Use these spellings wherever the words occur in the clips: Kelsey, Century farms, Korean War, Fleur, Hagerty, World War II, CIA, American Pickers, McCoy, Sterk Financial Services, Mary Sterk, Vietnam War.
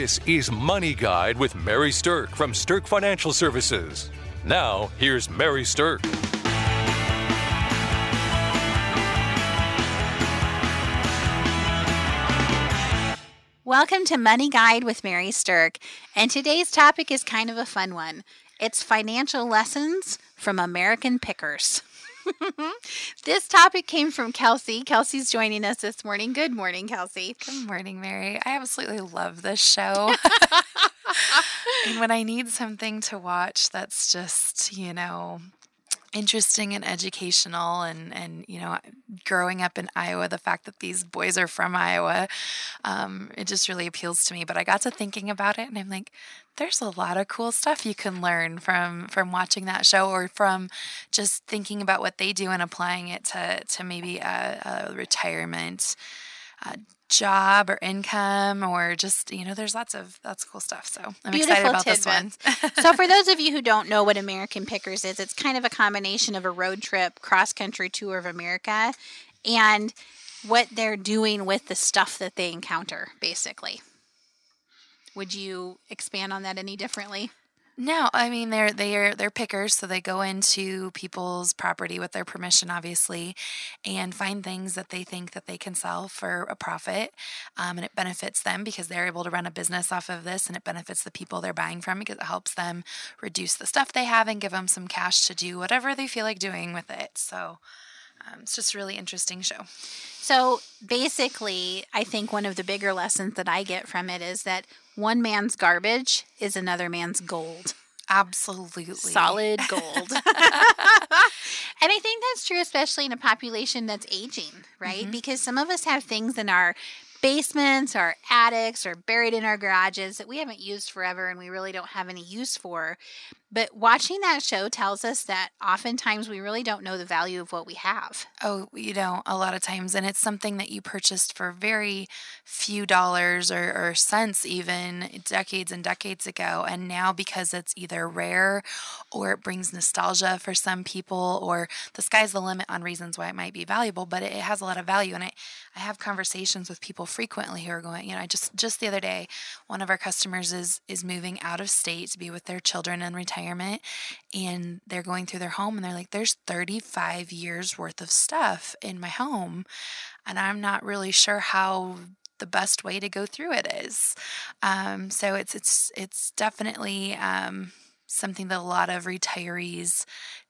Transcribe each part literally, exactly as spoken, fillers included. This is Money Guide with Mary Sterk from Sterk Financial Services. Now, here's Mary Sterk. Welcome to Money Guide with Mary Sterk, and today's topic is kind of a fun one. It's financial lessons from American Pickers. This topic came from Kelsey. Kelsey's joining us this morning. Good morning, Kelsey. Good morning, Mary. I absolutely love this show. And when I need something to watch that's just, you know, interesting and educational and, and, you know, growing up in Iowa, the fact that these boys are from Iowa, um, it just really appeals to me. But I got to thinking about it and I'm like, there's a lot of cool stuff you can learn from, from watching that show or from just thinking about what they do and applying it to, to maybe a, a retirement uh, job or income or just, you know, there's lots of, that's cool stuff. So I'm Beautiful excited about tidbits. This one. So for those of you who don't know what American Pickers is, it's kind of a combination of a road trip, cross-country tour of America, and what they're doing with the stuff that they encounter, basically. Would you expand on that any differently? No, I mean, they're, they're, they're pickers, so they go into people's property with their permission, obviously, and find things that they think that they can sell for a profit, um, and it benefits them because they're able to run a business off of this, and it benefits the people they're buying from because it helps them reduce the stuff they have and give them some cash to do whatever they feel like doing with it, so... Um, it's just a really interesting show. So basically, I think one of the bigger lessons that I get from it is that one man's garbage is another man's gold. Absolutely. Solid gold. And I think that's true, especially in a population that's aging, right? Mm-hmm. Because some of us have things in our basements or attics or buried in our garages that we haven't used forever and we really don't have any use for. But watching that show tells us that oftentimes we really don't know the value of what we have. Oh, you know, a lot of times. And it's something that you purchased for very few dollars or, or cents even decades and decades ago. And now because it's either rare or it brings nostalgia for some people or the sky's the limit on reasons why it might be valuable, but it, it has a lot of value. And I, I have conversations with people frequently who are going, you know, I just just the other day, one of our customers is is moving out of state to be with their children in retirement, and they're going through their home and they're like, there's thirty-five years worth of stuff in my home, and I'm not really sure how the best way to go through it is. Um, so it's it's it's definitely um, something that a lot of retirees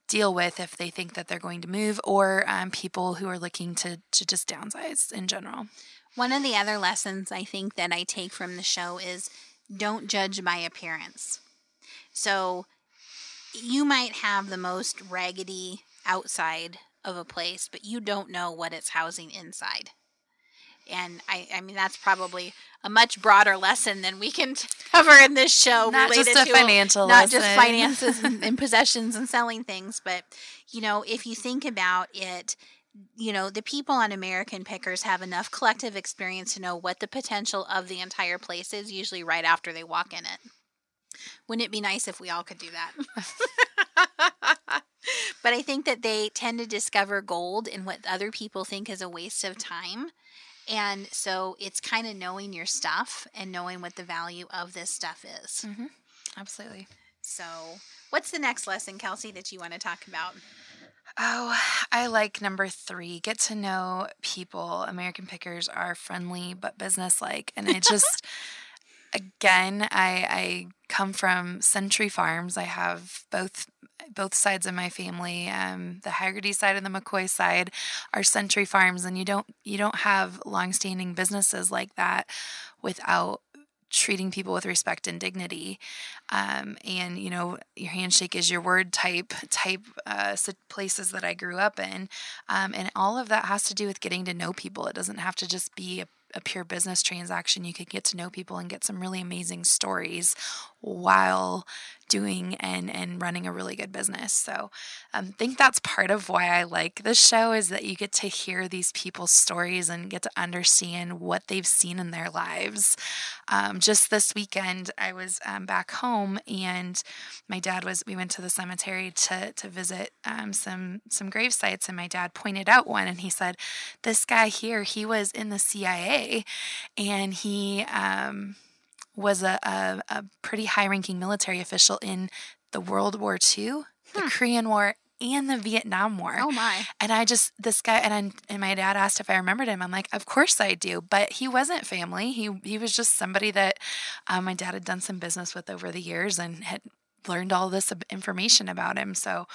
deal with if they think that they're going to move, or um, people who are looking to to just downsize in general. One of the other lessons I think that I take from the show is don't judge by appearance. So you might have the most raggedy outside of a place, but you don't know what it's housing inside. And I, I mean, that's probably a much broader lesson than we can cover in this show. Not just a financial lesson. Not just finances and, and possessions and selling things. But, you know, if you think about it, you know, the people on American Pickers have enough collective experience to know what the potential of the entire place is, usually right after they walk in it. Wouldn't it be nice if we all could do that? But I think that they tend to discover gold in what other people think is a waste of time. And so it's kind of knowing your stuff and knowing what the value of this stuff is. Mm-hmm. Absolutely. So what's the next lesson, Kelsey, that you want to talk about? Oh, I like number three. Get to know people. American Pickers are friendly but businesslike, and I just, again, I I come from Century Farms. I have both both sides of my family. Um, the Hagerty side and the McCoy side are Century Farms, and you don't you don't have longstanding businesses like that without treating people with respect and dignity. Um, and, you know, your handshake is your word type, type uh, places that I grew up in. Um, and all of that has to do with getting to know people. It doesn't have to just be a, a pure business transaction. You could get to know people and get some really amazing stories while doing and, and running a really good business. So um, I think that's part of why I like this show is that you get to hear these people's stories and get to understand what they've seen in their lives. Um, just this weekend, I was um, back home and my dad was, we went to the cemetery to to visit um, some, some grave sites, and my dad pointed out one and he said, this guy here, he was in the C I A and he, um, was a, a, a pretty high-ranking military official in the World War Two, hmm. the Korean War, and the Vietnam War. Oh, my. And I just, this guy, and I, and my dad asked if I remembered him. I'm like, of course I do. But he wasn't family. He he was just somebody that um, my dad had done some business with over the years and had learned all this information about him. So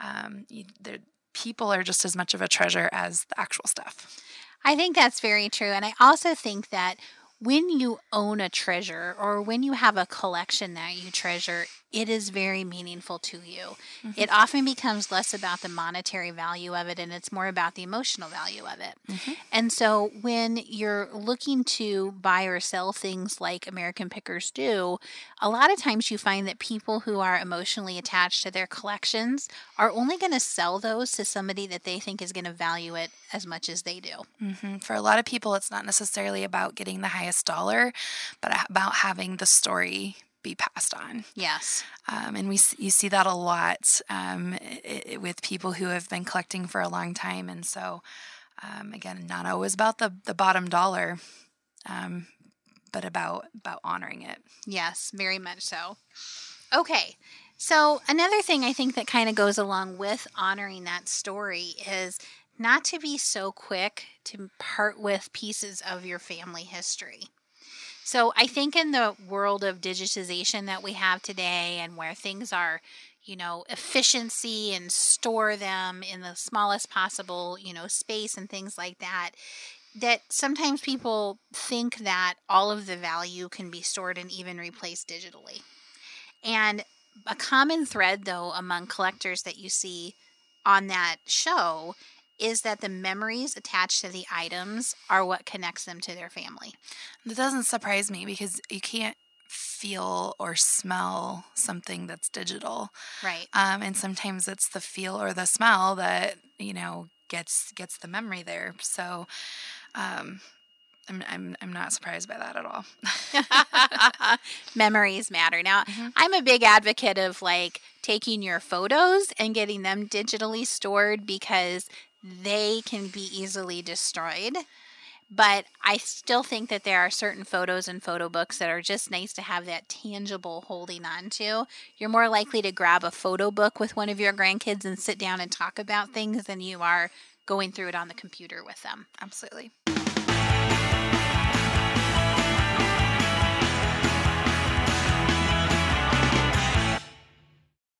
um, you, the people are just as much of a treasure as the actual stuff. I think that's very true. And I also think that when you own a treasure or when you have a collection that you treasure, it is very meaningful to you. Mm-hmm. It often becomes less about the monetary value of it, and it's more about the emotional value of it. Mm-hmm. And so when you're looking to buy or sell things like American Pickers do, a lot of times you find that people who are emotionally attached to their collections are only going to sell those to somebody that they think is going to value it as much as they do. Mm-hmm. For a lot of people, it's not necessarily about getting the highest dollar, but about having the story be passed on. Yes. Um, and we you see that a lot um, it, it, with people who have been collecting for a long time. And so, um, again, not always about the, the bottom dollar, um, but about about honoring it. Yes, very much so. Okay. So another thing I think that kind of goes along with honoring that story is not to be so quick to part with pieces of your family history. So I think in the world of digitization that we have today and where things are, you know, efficiency and store them in the smallest possible, you know, space and things like that, that sometimes people think that all of the value can be stored and even replaced digitally. And a common thread, though, among collectors that you see on that show is that the memories attached to the items are what connects them to their family. That doesn't surprise me because you can't feel or smell something that's digital. Right. Um, and sometimes it's the feel or the smell that, you know, gets gets the memory there. So um, I'm, I'm, I'm not surprised by that at all. Memories matter. Now, mm-hmm. I'm a big advocate of, like, taking your photos and getting them digitally stored because they can be easily destroyed, but I still think that there are certain photos and photo books that are just nice to have that tangible holding on to. You're more likely to grab a photo book with one of your grandkids and sit down and talk about things than you are going through it on the computer with them. Absolutely.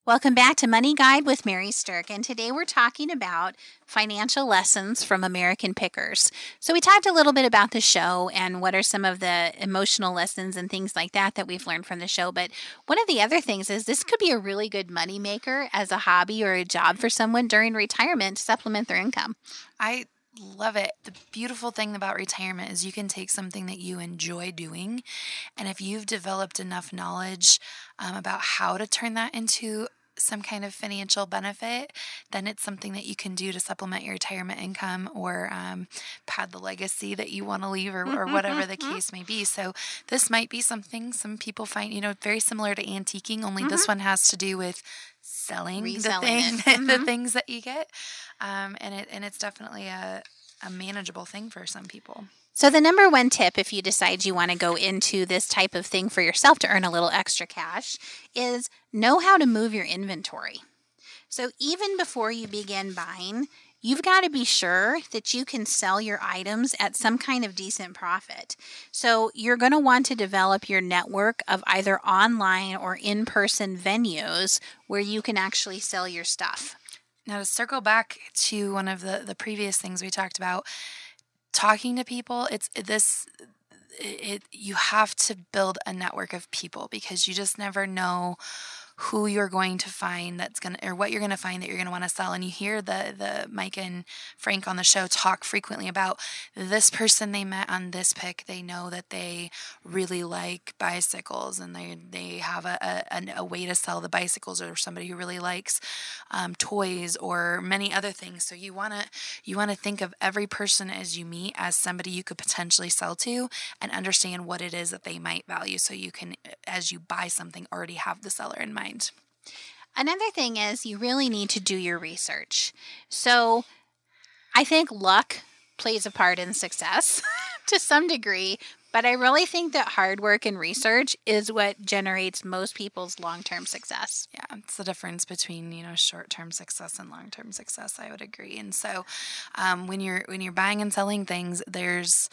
Welcome back to Money Guide with Mary Sterk, and today we're talking about financial lessons from American Pickers. So we talked a little bit about the show and what are some of the emotional lessons and things like that that we've learned from the show, but one of the other things is this could be a really good money maker as a hobby or a job for someone during retirement to supplement their income. I love it. The beautiful thing about retirement is you can take something that you enjoy doing, and if you've developed enough knowledge um, about how to turn that into some kind of financial benefit, then it's something that you can do to supplement your retirement income or um, pad the legacy that you want to leave or, or whatever the case may be. So this might be something some people find, you know, very similar to antiquing, only mm-hmm. this one has to do with selling Reselling the, thing, mm-hmm. the things that you get. Um, and it and it's definitely a, a manageable thing for some people. So the number one tip, if you decide you want to go into this type of thing for yourself to earn a little extra cash, is know how to move your inventory. So even before you begin buying, you've got to be sure that you can sell your items at some kind of decent profit. So you're going to want to develop your network of either online or in-person venues where you can actually sell your stuff. Now, to circle back to one of the, the previous things we talked about, talking to people, it's this, it, you have to build a network of people because you just never know who you're going to find that's going to, or what you're going to find that you're going to want to sell. And you hear the, the Mike and Frank on the show talk frequently about this person they met on this pick. They know that they really like bicycles and they, they have a, a, a way to sell the bicycles, or somebody who really likes um, toys or many other things. So you want to, you want to think of every person as you meet as somebody you could potentially sell to and understand what it is that they might value. So you can, as you buy something, already have the seller in mind. Another thing is you really need to do your research. So I think luck plays a part in success to some degree, But I really think that hard work and research is what generates most people's long-term success. Yeah, it's the difference between, you know, short-term success and long-term success, I would agree. And so um, when you're when you're buying and selling things, there's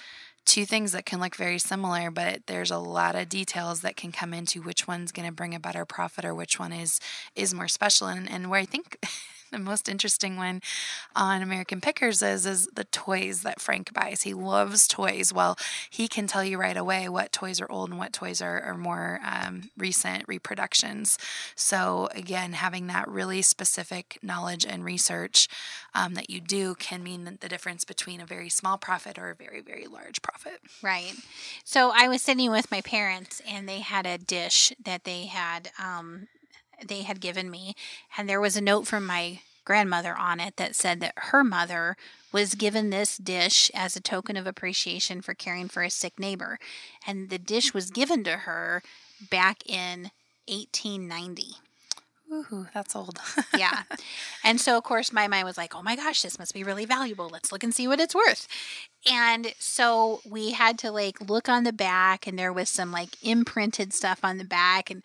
two things that can look very similar, but there's a lot of details that can come into which one's going to bring a better profit or which one is is more special. And, and where I think... the most interesting one on American Pickers is is the toys that Frank buys. He loves toys. Well, he can tell you right away what toys are old and what toys are, are more um, recent reproductions. So again, having that really specific knowledge and research um, that you do can mean the difference between a very small profit or a very, very large profit. Right. So I was sitting with my parents and they had a dish that they had um, they had given me, and there was a note from my grandmother on it that said that her mother was given this dish as a token of appreciation for caring for a sick neighbor, and the dish was given to her back in eighteen ninety. Ooh, that's old. Yeah. And so, of course, my mind was like, oh my gosh, this must be really valuable. Let's look and see what it's worth. And so we had to, like, look on the back, and there was some, like, imprinted stuff on the back, and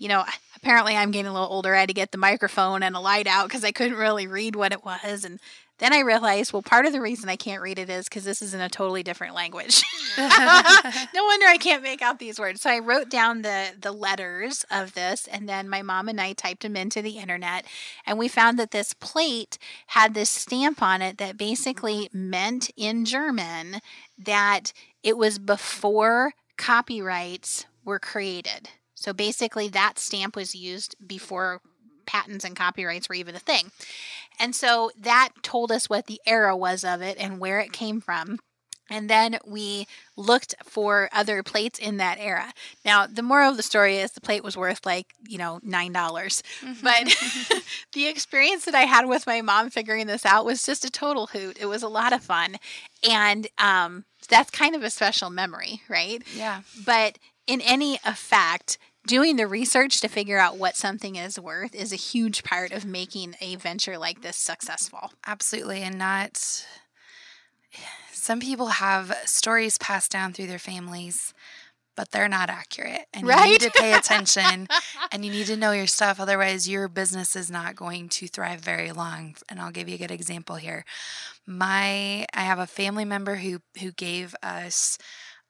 you know, apparently I'm getting a little older. I had to get the microphone and a light out because I couldn't really read what it was. And then I realized, well, part of the reason I can't read it is because this is in a totally different language. No wonder I can't make out these words. So I wrote down the, the letters of this, and then my mom and I typed them into the internet. And we found that this plate had this stamp on it that basically meant in German that it was before copyrights were created. So basically that stamp was used before patents and copyrights were even a thing. And so that told us what the era was of it and where it came from. And then we looked for other plates in that era. Now, the moral of the story is the plate was worth like, you know, nine dollars. Mm-hmm. But the experience that I had with my mom figuring this out was just a total hoot. It was a lot of fun. And um, that's kind of a special memory, right? Yeah. But in any effect, doing the research to figure out what something is worth is a huge part of making a venture like this successful. Absolutely. And not, some people have stories passed down through their families, but they're not accurate. And right? You need to pay attention and you need to know your stuff. Otherwise, your business is not going to thrive very long. And I'll give you a good example here. My, I have a family member who, who gave us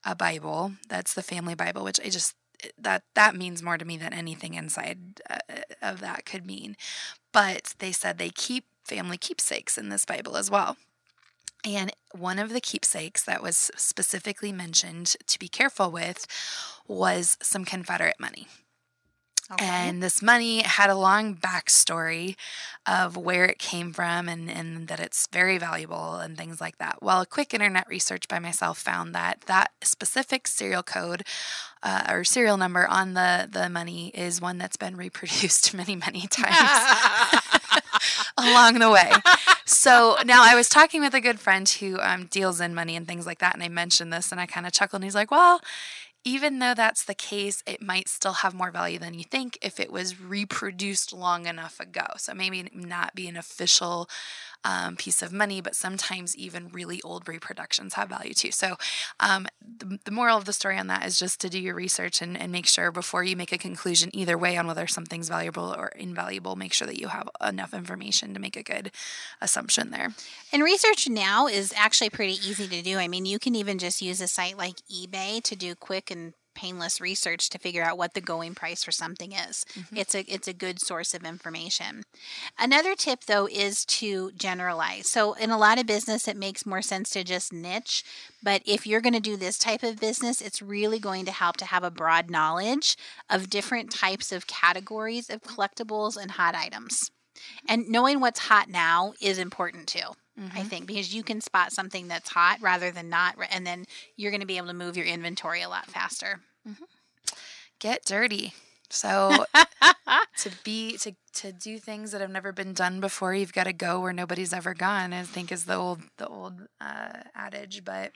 a Bible. That's the family Bible, which I just, that that means more to me than anything inside uh, of that could mean. But they said they keep family keepsakes in this Bible as well. And one of the keepsakes that was specifically mentioned to be careful with was some Confederate money. Okay. And this money had a long backstory of where it came from and, and that it's very valuable and things like that. Well, a quick internet research by myself found that that specific serial code uh, or serial number on the, the money is one that's been reproduced many, many times along the way. So now I was talking with a good friend who um, deals in money and things like that, and I mentioned this, and I kind of chuckled, and he's like, well, even though that's the case, it might still have more value than you think if it was reproduced long enough ago. So maybe not be an official um, piece of money, but sometimes even really old reproductions have value too. So um, the, the moral of the story on that is just to do your research and, and make sure before you make a conclusion either way on whether something's valuable or invaluable, make sure that you have enough information to make a good assumption there. And research now is actually pretty easy to do. I mean, you can even just use a site like eBay to do quick and painless research to figure out what the going price for something is. Mm-hmm. It's a it's a good source of information. Another tip, though, is to generalize. So in a lot of business, it makes more sense to just niche. But if you're going to do this type of business, it's really going to help to have a broad knowledge of different types of categories of collectibles and hot items. And knowing what's hot now is important, too. Mm-hmm. I think, because you can spot something that's hot rather than not, and then you're going to be able to move your inventory a lot faster. Mm-hmm. Get dirty. So to be to to do things that have never been done before, you've got to go where nobody's ever gone, I think is the old the old uh, adage. But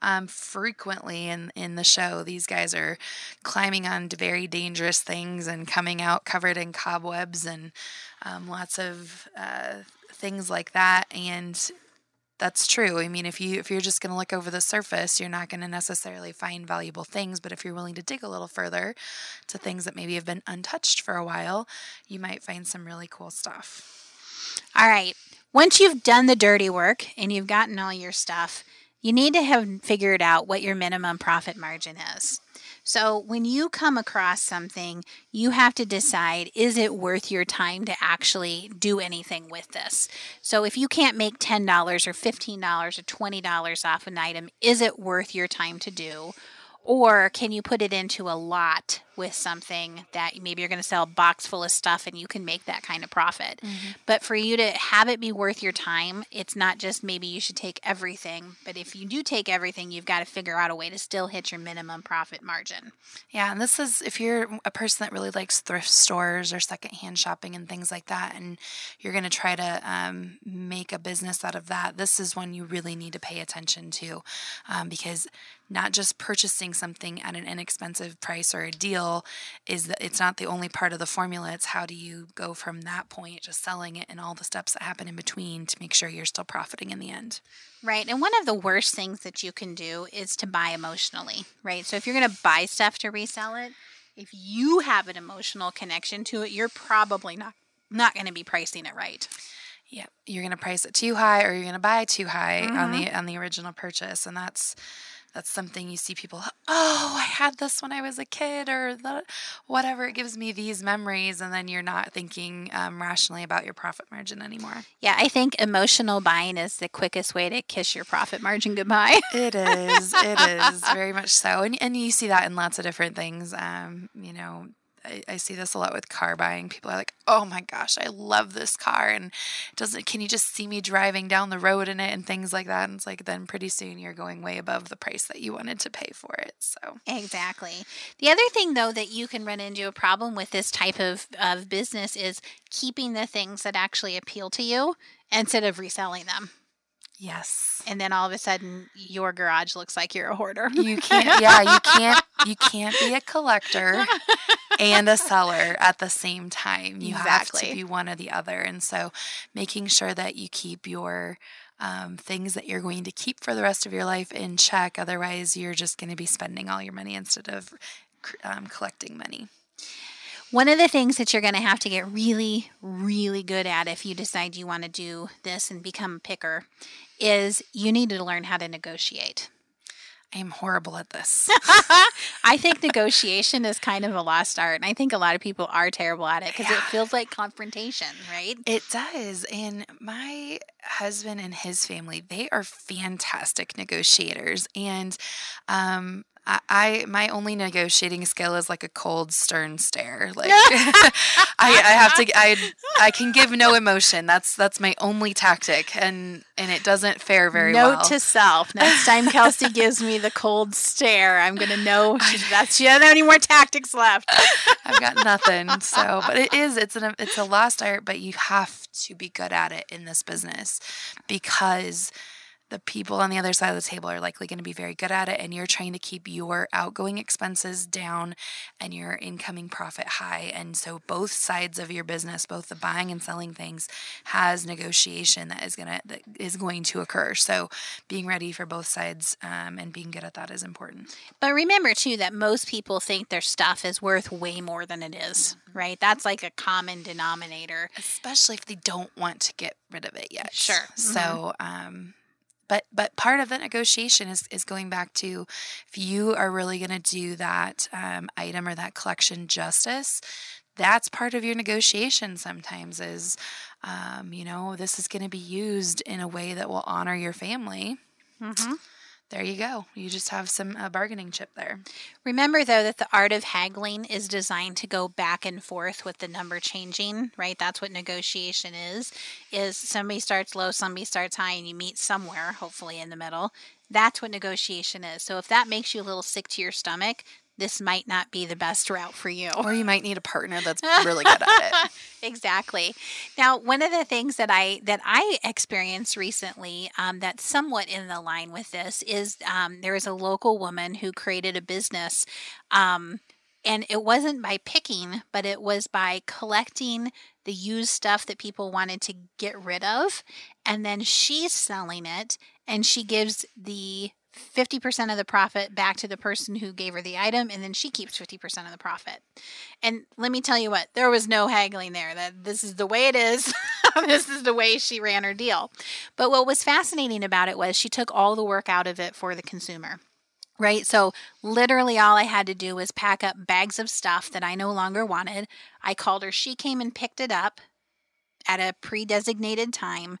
um, frequently in, in the show, these guys are climbing on very dangerous things and coming out covered in cobwebs and um, lots of uh, things like that. And that's true. I mean, if you if you're just going to look over the surface, you're not going to necessarily find valuable things. But if you're willing to dig a little further to things that maybe have been untouched for a while, you might find some really cool stuff. All right. Once you've done the dirty work and you've gotten all your stuff, you need to have figured out what your minimum profit margin is. So when you come across something, you have to decide, is it worth your time to actually do anything with this? So if you can't make ten dollars or fifteen dollars or twenty dollars off an item, is it worth your time to do? Or can you put it into a lot with something that maybe you're going to sell a box full of stuff and you can make that kind of profit? Mm-hmm. But for you to have it be worth your time, it's not just maybe you should take everything. But if you do take everything, you've got to figure out a way to still hit your minimum profit margin. Yeah, and this is if you're a person that really likes thrift stores or secondhand shopping and things like that, and you're going to try to um, make a business out of that, this is one you really need to pay attention to um, because not just purchasing something at an inexpensive price or a deal is that it's not the only part of the formula. It's how do you go from that point, just selling it, and all the steps that happen in between to make sure you're still profiting in the end. Right. And one of the worst things that you can do is to buy emotionally, right? So if you're going to buy stuff to resell it, if you have an emotional connection to it, you're probably not, not going to be pricing it right. Yeah. You're going to price it too high, or you're going to buy too high mm-hmm. on the on the original purchase. And that's... That's something you see people, oh, I had this when I was a kid or the, whatever. It gives me these memories. And then you're not thinking um, rationally about your profit margin anymore. Yeah, I think emotional buying is the quickest way to kiss your profit margin goodbye. It is. It is very much so. And and you see that in lots of different things. Um, you know, I, I see this a lot with car buying. People are like, oh my gosh, I love this car. And it doesn't, can you just see me driving down the road in it and things like that? And it's like, then pretty soon you're going way above the price that you wanted to pay for it. So exactly. The other thing though, that you can run into a problem with this type of, of business is keeping the things that actually appeal to you instead of reselling them. Yes. And then all of a sudden your garage looks like you're a hoarder. You can't, yeah, you can't, you can't be a collector and a seller at the same time. You exactly. have to be one or the other. And so making sure that you keep your um, things that you're going to keep for the rest of your life in check. Otherwise you're just going to be spending all your money instead of um, collecting money. One of the things that you're going to have to get really, really good at if you decide you want to do this and become a picker is you need to learn how to negotiate. I'm horrible at this. I think negotiation is kind of a lost art. And I think a lot of people are terrible at it because yeah. it feels like confrontation, right? It does. And my husband and his family, they are fantastic negotiators. And, um, I, my only negotiating skill is like a cold, stern stare. Like I, I have to, I, I can give no emotion. That's, that's my only tactic. And, and it doesn't fare very Note well. Note to self. Next time Kelsey gives me the cold stare, I'm going to know she, that she doesn't have any more tactics left. I've got nothing. So, but it is, it's an, it's a lost art, but you have to be good at it in this business because the people on the other side of the table are likely going to be very good at it, and you're trying to keep your outgoing expenses down and your incoming profit high. And so both sides of your business, both the buying and selling things, has negotiation that is going to that is going to occur. So being ready for both sides um, and being good at that is important. But remember, too, that most people think their stuff is worth way more than it is, right? That's like a common denominator. Especially if they don't want to get rid of it yet. Sure. So... um But but part of the negotiation is, is going back to if you are really going to do that um, item or that collection justice, that's part of your negotiation sometimes is, um, you know, this is going to be used in a way that will honor your family. Mm-hmm. There you go. You just have some uh, bargaining chip there. Remember, though, that the art of haggling is designed to go back and forth with the number changing, right? That's what negotiation is, is somebody starts low, somebody starts high, and you meet somewhere, hopefully in the middle. That's what negotiation is. So if that makes you a little sick to your stomach, this might not be the best route for you. Or you might need a partner that's really good at it. Exactly. Now, one of the things that I that I experienced recently um, that's somewhat in the line with this is um, there is a local woman who created a business, um, and it wasn't by picking, but it was by collecting the used stuff that people wanted to get rid of. And then she's selling it, and she gives the fifty percent of the profit back to the person who gave her the item, and then she keeps fifty percent of the profit. And let me tell you what, there was no haggling there. That this is the way it is. This is the way she ran her deal. But what was fascinating about it was she took all the work out of it for the consumer. Right? So literally all I had to do was pack up bags of stuff that I no longer wanted. I called her. She came and picked it up at a pre-designated time,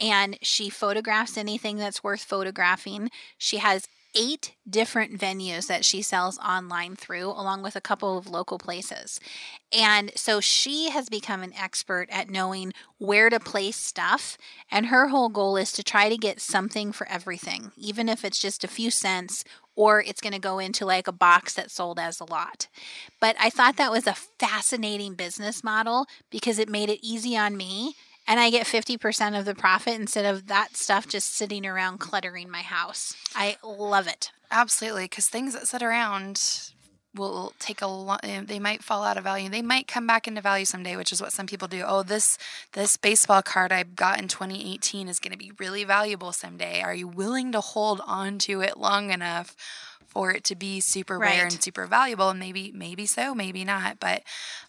and she photographs anything that's worth photographing. She has eight different venues that she sells online through, along with a couple of local places. And so she has become an expert at knowing where to place stuff. And her whole goal is to try to get something for everything, even if it's just a few cents, or it's going to go into like a box that's sold as a lot. But I thought that was a fascinating business model because it made it easy on me. And I get fifty percent of the profit instead of that stuff just sitting around cluttering my house. I love it. Absolutely, because things that sit around will take a lot. They might fall out of value. They might come back into value someday, which is what some people do. Oh, this this baseball card I got in twenty eighteen is going to be really valuable someday. Are you willing to hold on to it long enough for it to be super rare, right, and super valuable? And maybe, maybe so, maybe not. But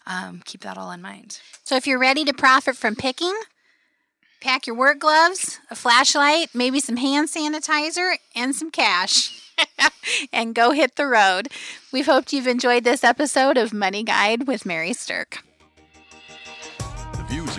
um, keep that all in mind. So if you're ready to profit from picking, pack your work gloves, a flashlight, maybe some hand sanitizer, and some cash. And go hit the road. We've hoped you've enjoyed this episode of Money Guide with Mary Sterk. The views